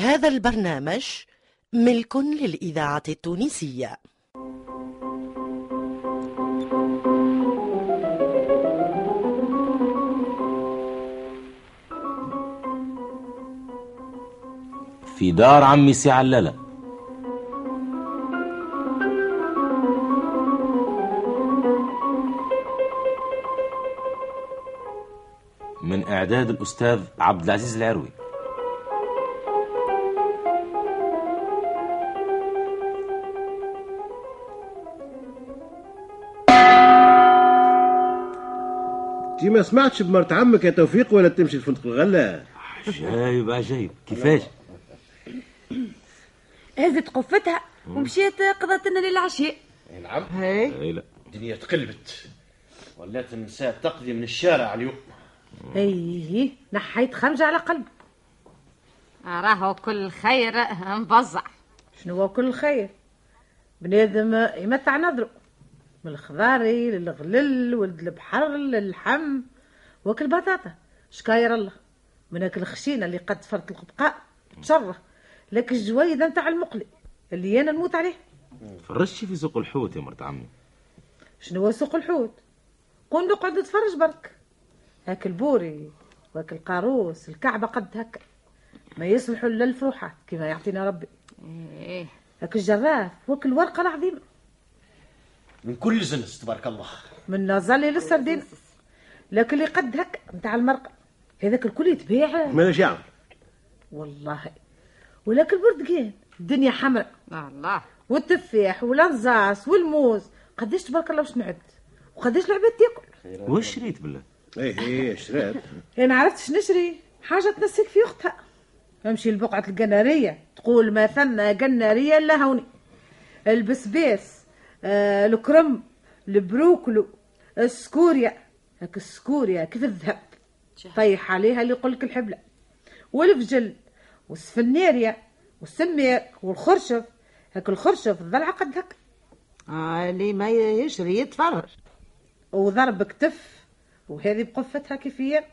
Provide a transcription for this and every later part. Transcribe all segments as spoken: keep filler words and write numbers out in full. هذا البرنامج ملك للإذاعة التونسية. في دار عمي سي علالة. من إعداد الأستاذ عبد العزيز العروي. تي ما سمعتش بمرت عمك يا توفيق ولا تمشي لفندق الغلة؟ عجايب عجايب. كيفاش؟ هزت قفتها ومشيت قضت لنا للعشاء. اي نعم. هاي لا، الدنيا تقلبت، ولات النساء تقضي من الشارع اليوم. اي نحيت خمجه على قلبي. راهو كل خير مبزع. شنو هو كل خير؟ بنادم يمتع نظره، من الخضاري للغلل ولد البحر للحم واكل بطاطا. شكاير الله من هاك الخشينه اللي قد فرط القبقاء تشره، لك الجويده نتاع المقلي اللي انا نموت عليه. فرشتي في سوق الحوت يا مرت عمي؟ شنو هو سوق الحوت؟ قول نقعد نتفرج برك. هاك البوري وهاك القاروس الكعبه قد هكا، ما يصلحوا الا الفروحه كما يعطينا ربي. ايه هاك الجراف وهاك الورقه العظيمه، من كل زنس تبارك الله، من نازلي للسردين. لكن اللي قد هكا نتاع المرقه هذاك الكل يتباع، مالاش يعمل والله. ولكن البرتقال الدنيا حمراء الله، والتفاح والانزاس والموز. قداش تبارك الله واش نعد وقداش العباد تاكل. واش شريت بالله؟ ايه ايه شريت. انا عرفتش نشري حاجه تنسيك في وقتها. امشي لبقعه القناريه تقول ما ثم قناريه الا هوني. البسباس، آه، الكرم، البروكلو، السكوريا. هاك السكوريا كيف الذهب طيح عليها اللي يقول لك الحبله، والفجل والسفناريا والسمير والخرشف. هاك الخرشف الضلعه قد هك. آه اللي ما يشري يتفرج. وضرب كتف، وهذه بقفتها كيفيه،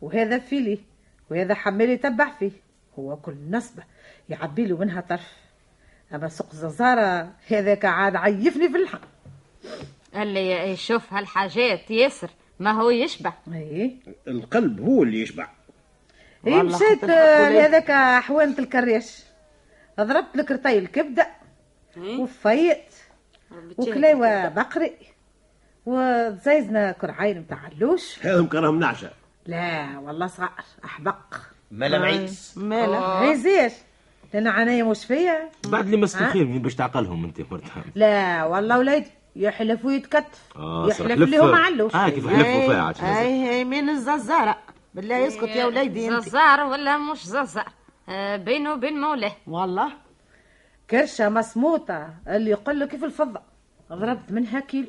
وهذا فيلي، وهذا حمال يتبع فيه. هو كل نصبه يعبي له منها طرف. اما سوق ززاره هذاك عاد عيفني في اللحم. اللي يشوف هالحاجات ياسر ما هو يشبع. ايه القلب هو اللي يشبع. اي مشيت لهذاك حوانت الكريش، ضربت الكرطي الكبده وفيت وكلاوه بقري وزيزنا كرعين نتاع علوش. هذم كرهم نعشى. لا والله صغار احبق. مالا معيس مالا عايزاش، لان عناية مش فيا بعد اللي مسلخين. منين باش تعقلهم انت مرتهم؟ لا والله ولادي يحلفوا يتكتف. آه يحلف لهم علوش. اه كيف يحلفوا فيها عاد. اي من الززاره بالله يسكت يا وليدي. انت ززار ولا مش ززار؟ آه بينه وبين مولاه والله. كرشه مسموطه اللي يقول له كيف الفضه، ضربت منها كيلو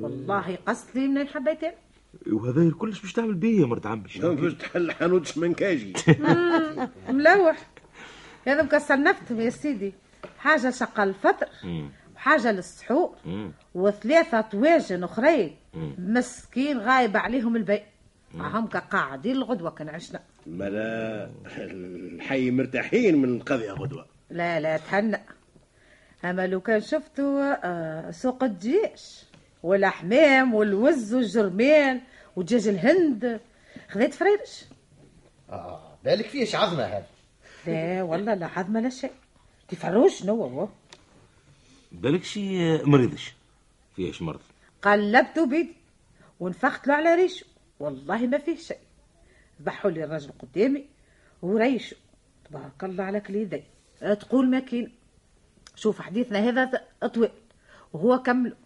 والله قصت لي من الحبيتين. وهذا الكل باش تعمل بيه يا مرت عمي؟ باش تحل حانوت شمنكاجي ملوح. هذا مكسر نفتهم يا سيدي، حاجه شقه الفطر وحاجه للسحور وثلاثه طواجن اخرين مسكين غايب عليهم البيع. هم كقاعدين الغدوه كان عشنا. ملا الحي مرتاحين من القضيه غدوه. لا لا تهنأ. اما لو كان شفتوا سوق الدجاج والحمام والوز والجرمين ودجاج الهند. خذيت فريرش. اه بالك فيهش عظمه هذا. لا والله لا عظمه لا شيء. تفروش شنو هو؟ بالك شي مريضش فيهش مرض. قلبته بيدي ونفخت له على ريشه، والله ما فيه شيء. ذبحوا لي الراجل قدامي وريشوا تبارك الله على كل يدي. تقول ما كاين. شوف حديثنا هذا طويل وهو كمل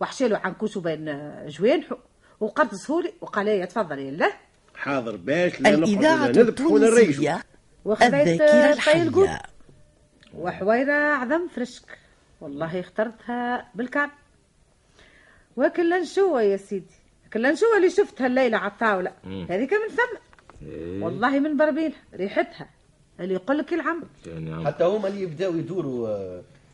وحشاله عنكوشو بين جوانحو وقرض سهولي وقال لي تفضل يلا حاضر باش لا نقعد نذبحوا للريشه. وخذيت طي القوت وحويره عظم فرشك والله اخترتها بالكعب. وكل نشوه يا سيدي، كلانشوه اللي شفتها الليله على الطاوله هذيك من ثم. إيه؟ والله من بربيلها ريحتها اللي يقول لك العم. حتى هما اللي يبداو يدوروا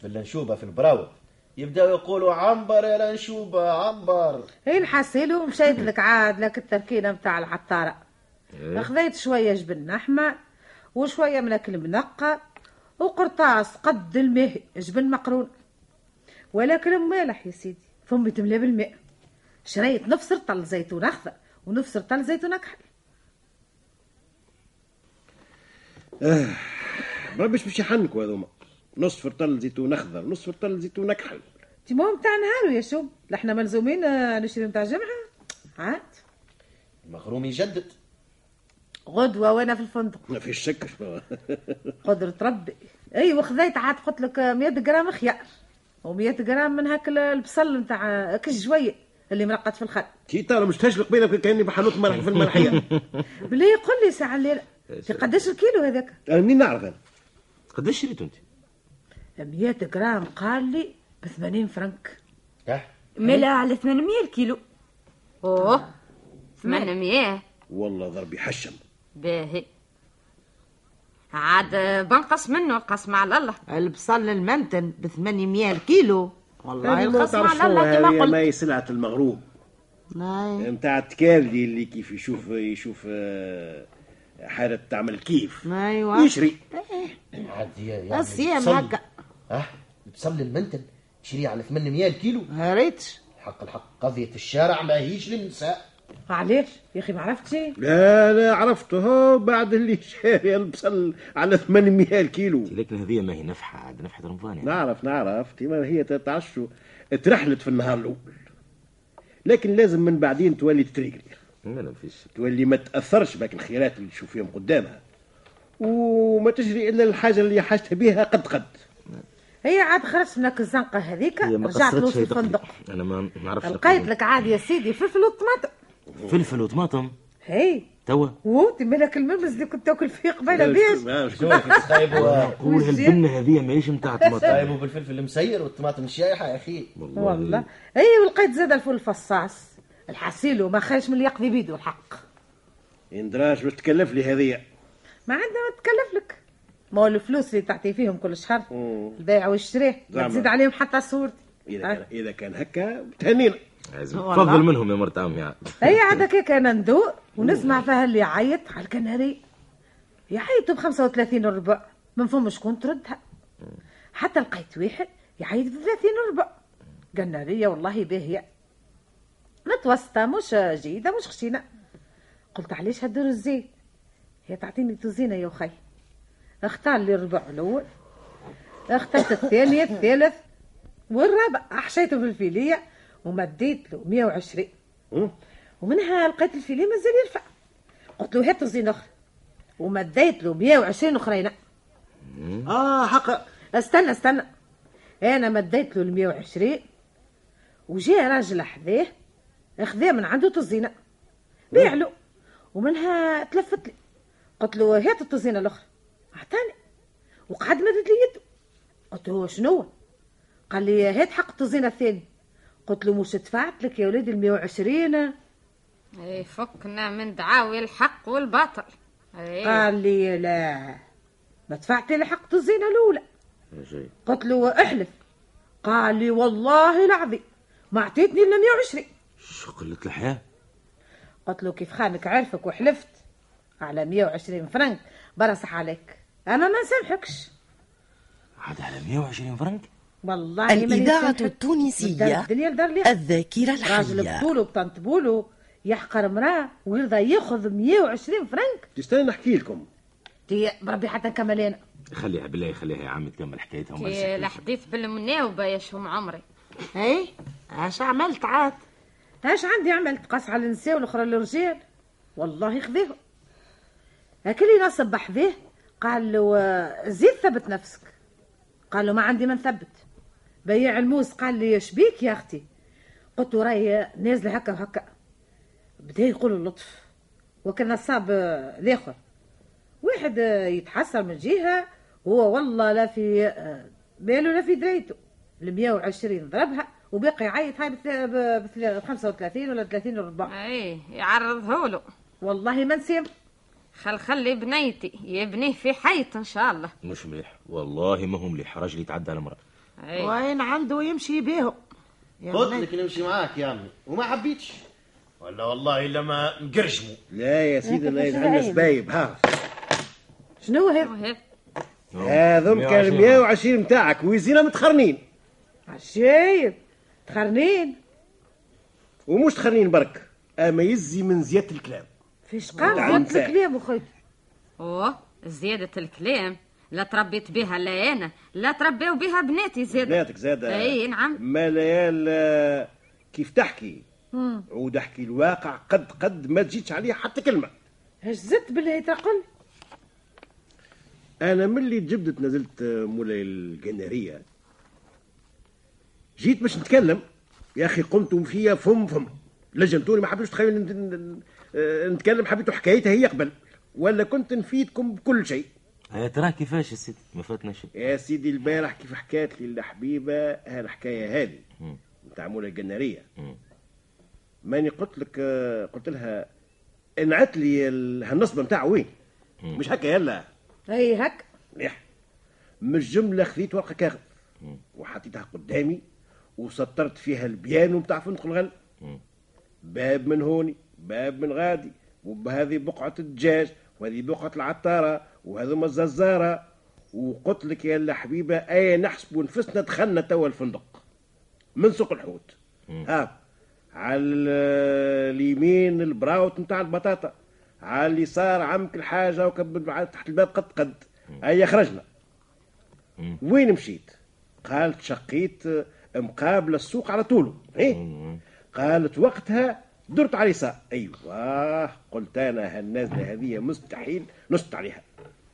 في اللنشوبه في البراوه يبداو يقولوا عنبر يا لنشوبه عنبر. هي نحسيلو مشيت لك عاد لك التركينه نتاع العطاره. إيه؟ خذيت شويه جبن احمر وشوية من أكل منقى وقرطاس قد الماء جبن مقرون، ولكن مالح يا سيدي فمي تملى بالماء. شريت نفس رطل زيتون أخضر ونفس رطل زيتون أكحل. آه مربيش باش يحنكوا هذوما، نصف رطل زيتون أخضر نصف رطل زيتون أكحل. تي ماهم تاع نهارو يا شوم، لحنا ملزومين نشريو نتاع الجمعة عاد. المغروم يجدد. غدوة وانا في الفندق. ما فيش شك. قدرة ربي. اي وخذيت عاد قلت لك مية جرام خيار و100 جرام من هاك البصل نتاع كالجوية اللي مرقت في الخل. تي ترى مش تهجلق بينك كأني بحانوت مرح في المرحية. بلي قل لي ساعة الليلة. قداش الكيلو هذاك؟ منين نعرف أنا؟ قداش شريتو أنت؟ مية جرام قال لي بثمانين فرنك. اه ملا على ثمانمية الكيلو. اوه ثمانمية والله ضربي حشم. باهي عاد بنقص منه القسم على الله. البصل المنتن ب ثمانمية الكيلو والله القسم على الله. كما قلت ماي سلعة المغروب نتاع التكالي اللي كيف يشوف يشوف حالة تعمل كيف ايوه يشري عاد يعني الصيام هكا. اه البصل المنتن شري على ثمانمية الكيلو. هاريتش حق الحق قضية الشارع ماهيش للنساء. علاش يا اخي ما عرفتش؟ لا لا عرفته بعد اللي شاري البصل على ثمانمية الكيلو. لكن هذه ما هي نفحه عاد نفحه رمضان يعني. نعرف نعرف تيما هي تتعشوا ترحلت في النهار الاول، لكن لازم من بعدين تولي تتريقلي. لا لا مفيش تولي ما تاثرش باك الخيارات اللي تشوف فيهم قدامها وما تجري الا الحاجه اللي حاجتها بها قد قد. هي عاد خرجت منك الزنقه هذيك رجعت لوسط الفندق. انا ما نعرفش لقيت لك عاد يا سيدي فلفل وطماطم. فلفل وطماطم هي توا وانت مالك الملمس اللي كنت تاكل فيه قبيله بيه شكون تسايبوا قول البنه هذه ماهيش نتاع طماطم. تسايبوا بالفلفل المسير والطماطم الشايحه يا اخي والله. اي ولقيت زاد الفل الفصاص الحسيل وما خايش من اللي يقضي بيده الحق. اندراج باش تكلف لي هذه؟ ما عندها ما تكلف لك، ما هو الفلوس اللي تعطي فيهم كل شهر البيع والشراء ما تزيد عليهم حتى صورتي. اذا أه؟ كان اذا كان هكا بتهنينا. تفضل منهم يا مرت عمي. هي عاد هكاك انا ندوق ونسمع فيها اللي يعيط على الكناري يعيطوا ب خمسة وثلاثين ربع من فم شكون تردها. حتى لقيت واحد يعيط ب ثلاثين ربع قناريه والله باهيه متوسطه مش جيده مش خشينه. قلت علاش هدور الزيت؟ هي تعطيني توزينه يا اخي. اختار لي الربع الاول، اخترت الثاني الثالث والرابع، احشيته في الفيليه ومديت له مية وعشرين ومنها لقيت الفيليه مازال يرفع. قلت له هات توزينه اخرى ومديت له مية وعشرين اخرين. اه حق استنى استنى انا مديت له ال مية وعشرين وجاء راجل حذاه اخذها من عنده توزينه بيع له ومنها تلفت لي. قلت له هات التوزينه الاخرى، اعطاني وقعد مدت لي يده. قلت له شنو؟ قال لي هات حق التوزينه الثاني. قلت له مش دفعت لك يا وليدي المية وعشرين؟ اي فكنا من دعاوي الحق والباطل. أيه. قال لي لا ما دفعت لي حق التوزينه الاولى. قلت له احلف. قال لي والله العظيم ما اعطيتني الا مية وعشرين. شقلة الحياة. قلت له كيف خانك عرفك وحلفت على مية وعشرين فرنك برصح عليك انا ما نسامحكش. عاد على مية وعشرين فرنك والله. الإذاعة التونسية الذاكرة الحية. راجل بطولو بطنط بولو يحقر مراه ويرضى ياخذ مية وعشرين فرنك. تستنى نحكي لكم تي بربي حتى نكمل انا. خليها بالله خليها يا عمي تكمل حكايتهم. الحديث بالمناوبة يا شوم عمري. اي اش عملت عاد؟ هاش عندي عملت قص على النساء والاخرى للرجال والله خذيهم. هاكل اللي نصب بحذاه قال له زيد ثبت نفسك. قال له ما عندي ما نثبت. بياع الموز قال لي شبيك يا اختي؟ قلت له راهي نازله هكا وهكا. بدا يقول اللطف وكان صاب الاخر واحد يتحسر من جهه هو والله لا في باله لا في دريته. ال مية وعشرين ضربها وباقي يعيط هاي ب خمسة وثلاثين ولا ثلاثين وربع. اي يعرضه له والله ما نسيم. خل خلي بنيتي يبنيه في حيط ان شاء الله. مش مليح والله ما هم مليح. راجل يتعدى على المرأة وين عنده يمشي بيهم. قلت لك نمشي معاك يا عمي وما حبيتش ولا والله الا ما نقرشمو. لا يا سيدي الله يجعلنا سبايب. ها شنو هذا؟ هذم كان مية وعشرين متاعك ويزينا متخرنين. عجيب تخرنين ومش تخرنين برك، اما يزي من زيادة الكلام. فيش قال زيادة الكلام وخيت؟ اوه زيادة الكلام لا تربيت بها لا انا، لا تربيوا بها بناتي زادة. بناتك زادة؟ اي نعم. مليال كيف تحكي؟ مم. عود احكي الواقع قد قد ما تجيتش عليه حتى كلمة. هش زدت بالله تقل؟ أنا من اللي جبدت نزلت مولاي الجنارية جيت باش نتكلم يا أخي قمتم فيا فم فم لجنتوني، ما حبيتش تخيل نتكلم، حبيتوا حكايتها هي قبل ولا كنت نفيدكم بكل شيء. تراه كيفاش يا سيدي ما فاتنا شيء يا سيدي. البارح كيف حكات لي الحبيبة هالحكاية هذه نتاع مولاي الجنارية، ماني قلت لك قلت لها انعت لي هالنصبة نتاعو وين مش هكا يلا اي هك مليح. من الجمله خذيت ورقه كاغذ وحطيتها قدامي وسطرت فيها البيانو نتاع فندق الغل، باب من هوني باب من غادي، وبهذه بقعه الدجاج وهذه بقعه العطاره وهذوما الززاره، وقلت لك يا حبيبه اي نحسبوا نفسنا دخلنا توا الفندق من سوق الحوت. ها على اليمين البراوت نتاع البطاطا، على اللي صار عمك الحاجه وكب تحت الباب قد قد هيا خرجنا. وين مشيت؟ قالت شقيت مقابل السوق على طوله. ايه قالت وقتها درت على اليسار. ايوه قلت انا هالنازله هذه مستحيل نشط عليها،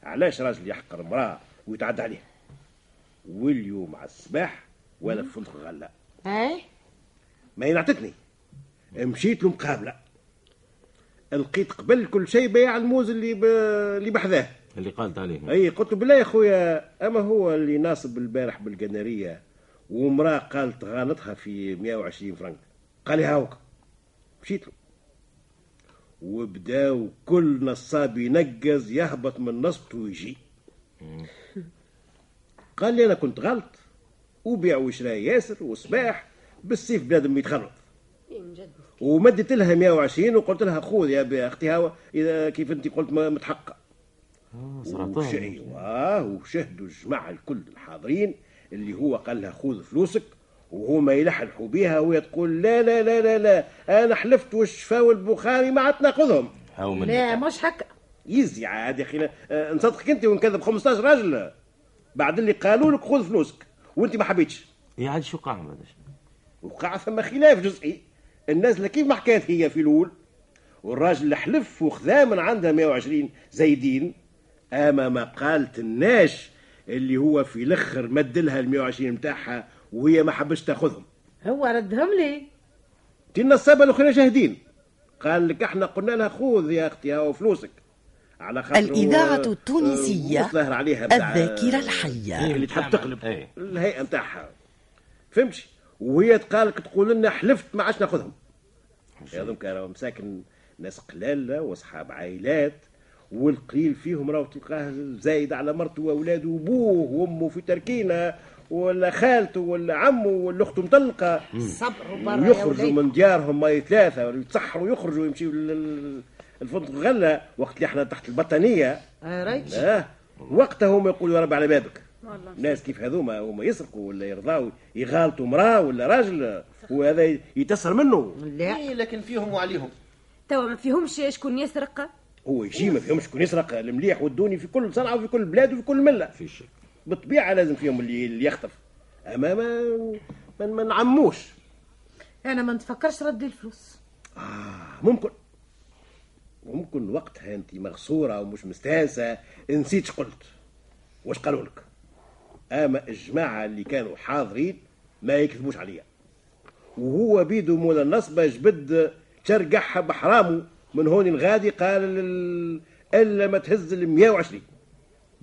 علاش راجل يحقر امراه ويتعدى عليها. واليوم على الصباح وانا في فندق غلا اي ما ينعتتني مشيت له مقابله، لقيت قبل كل شيء بيع الموز اللي ب... اللي بحذاه اللي قالت عليه. اي قلت بالله يا خويا اما هو اللي ناصب البارح بالجناريه ومراه قالت غالطها في مية وعشرين فرنك. قال لي هاوك مشيت له وبداو كل نصاب ينقز يهبط من نصبته ويجي. قال لي انا كنت غلط وبيع وشرا ياسر وصباح بالسيف بلاد امي تخلط، ومدت لها مية وعشرين وقلت لها خذ يا اختي هوا اذا كيف انت قلت متحقق. اه سرطان. ايوه وشهدوا الجماعه الكل الحاضرين اللي هو قال لها خذ فلوسك وهما يلحلحوا بيها وهي تقول لا لا لا لا لا انا حلفت والشفا والبخاري ما عاد ناخذهم. لا مش هكا يزي عاد يا اخي أه نصدقك انت ونكذب خمسة عشر راجل بعد اللي قالوا لك خذ فلوسك وانت ما حبيتش. يا عاد شو وقع هذا؟ وقع ثم خلاف جزئي، الناس كيف ما حكات هي في الاول والراجل حلف وخذا من عندها مية وعشرين زايدين، اما ما قالت الناش اللي هو في الاخر مدلها ال مية وعشرين نتاعها وهي ما حبش تاخذهم. هو ردهم لي تي النصابه الاخرين شاهدين، قال لك احنا قلنا لها خذ يا اختي هاو فلوسك على خاطر الاذاعه التونسيه الذاكره الحيه اللي تحب تقلب الهيئه نتاعها فهمتش، وهي تقالك تقول لنا حلفت ما عادش ناخذهم. هذوم كانوا مساكن ناس قلاله واصحاب عائلات والقليل فيهم راهو تلقاه زايد على مرته واولاده وابوه وامه في تركينه ولا خالته ولا عمه ولا اخته مطلقه. صبروا برا يخرجوا من ديارهم ماي ثلاثه يتسحروا يخرجوا يمشيوا للفندق غله وقت اللي احنا تحت البطانيه. اه وقتها هم يقولوا يا رب على بابك. الناس كيف هذوما هما يسرقوا ولا يرضاو يغالطوا مراه ولا راجل وهذا يتسر منه. لا إيه لكن فيهم وعليهم توا ما فيهمش شكون يسرق. هو يجي ما فيهمش شكون يسرق، المليح والدوني في كل صنعه وفي كل بلاد وفي كل مله في شك بالطبيعه لازم فيهم اللي, اللي يخطف، اما ما ما نعموش. انا ما نتفكرش ردي الفلوس. اه ممكن ممكن وقتها انت مغصوره ومش مستانسه نسيت اش قلت واش قالوا لك، اما الجماعه اللي كانوا حاضرين ما يكذبوش عليا وهو بيدو مولا النصبه جبد ترقعها بحرامه من هون الغادي قال لل... الا ما تهز ال مية وعشرين.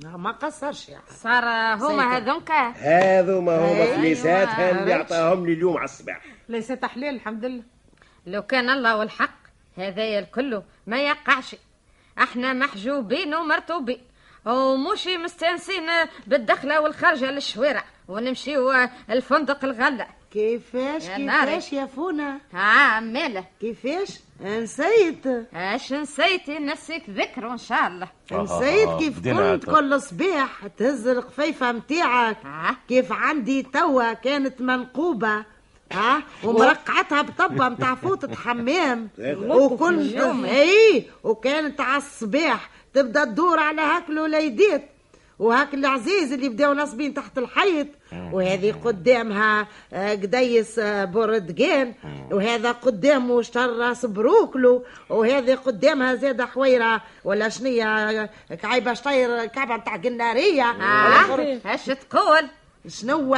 ما قصرش يعني صار هما هذوك هذوما هما فليساتها اللي اعطاهم لي اليوم على الصباح. ليس تحليل الحمد لله، لو كان الله والحق هذايا الكل ما يقعش، احنا محجوبين ومرطوبين ومش مستانسين بالدخله والخرجه للشوارع ونمشيو الفندق الغله كيفاش كيفاش يا فونا؟ عماله كيفاش؟ نسيت. اش نسيت؟ نسيك ذكر ان شاء الله. نسيت كيف كنت كل صباح تهز القفيفه نتاعك كيف عندي توا كانت منقوبه ها ومرقعتها بطبه متاع فوطة حمام وكنت اي وكانت على الصباح تبدا تدور على هاك الوليدات وهاك العزيز اللي بداو نصبين تحت الحيط وهذه قدامها قديس بردقان وهذا قدامه شراس بروكلو وهذه قدامها زاده حويره ولا شنيه كعيبه شطير كعبه متاع قناريه. اش تقول؟ شنو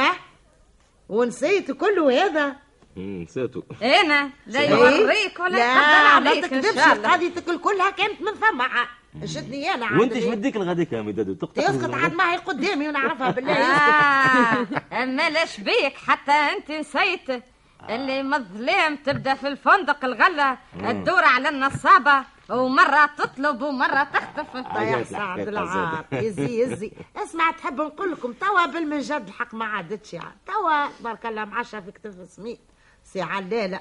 ونسيت كله هذا؟ نسيته انا لا يوريك ولا يقدر عليك. لا ما تكذبش، قضيتك الكلها كانت من ثمها شدني انا عندي. وانت اش بديك الغديك يا مداد تقطع يسقط عاد معي قدامي ونعرفها بالله يسقط. اما لاش بيك حتى انت نسيت اللي من الظلام تبدا في الفندق الغله تدور على النصابه ومره تطلب ومره تخطف. يا عبد العزيز يزي يزي اسمع تحب نقول لكم توا بالمجد الحق ما عادتش يعني توا بارك الله معشا في كتف سميت سي علالة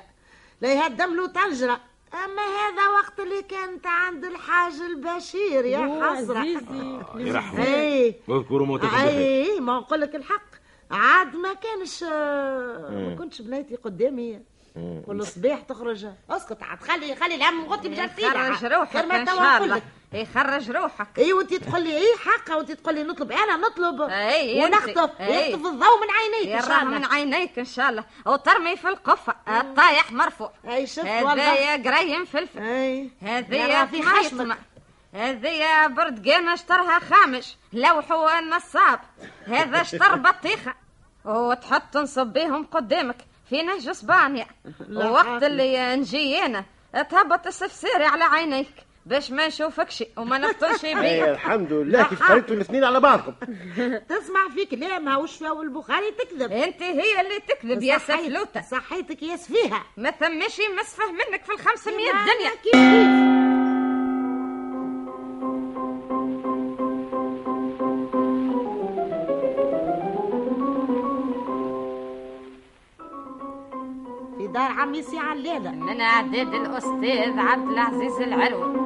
لا يهدم له طنجره. اما هذا وقت اللي كانت عند الحاج البشير يا حسره يرحمه اي واذكروا موتك اي ما نقول لك الحق عاد ما كانش ما كنتش بنيتي قدامي كل صباح تخرج. اسكت عاد خلي خلي الهم غطي بجرتينا خرج روحك ما توقفلك يخرج روحك. اي وانت تقول لي اي حقه وانت تقول لي نطلب انا نطلب ونخطف يخطف الضوء من عينيك ان شاء الله من عينيك ان شاء الله وترمي في القفة الطايح مرفوع. اي شفت والله هذايا قريم فلفل هذايا في خشمك هذايا بردقان اشترها خامش لوحوا النصاب هذا اشتر بطيخه وتحط نصبيهم قدامك في نهج اسبانيا ووقت اللي نجي انا تهبط السفسيري على عينيك باش ما نشوفكش وما نفطرش بيك. الحمد لله كيف قريتوا الاثنين على بعضكم. تسمع في كلامها وشفا والبخاري تكذب. انت هي اللي تكذب يا سفلوته. صحيتك يا سفيها ما ثماش مسفه منك في الخمسمية دنيا كيف كيف. دارعمي سي علالة من اعداد الاستاذ عبد العزيز العروي.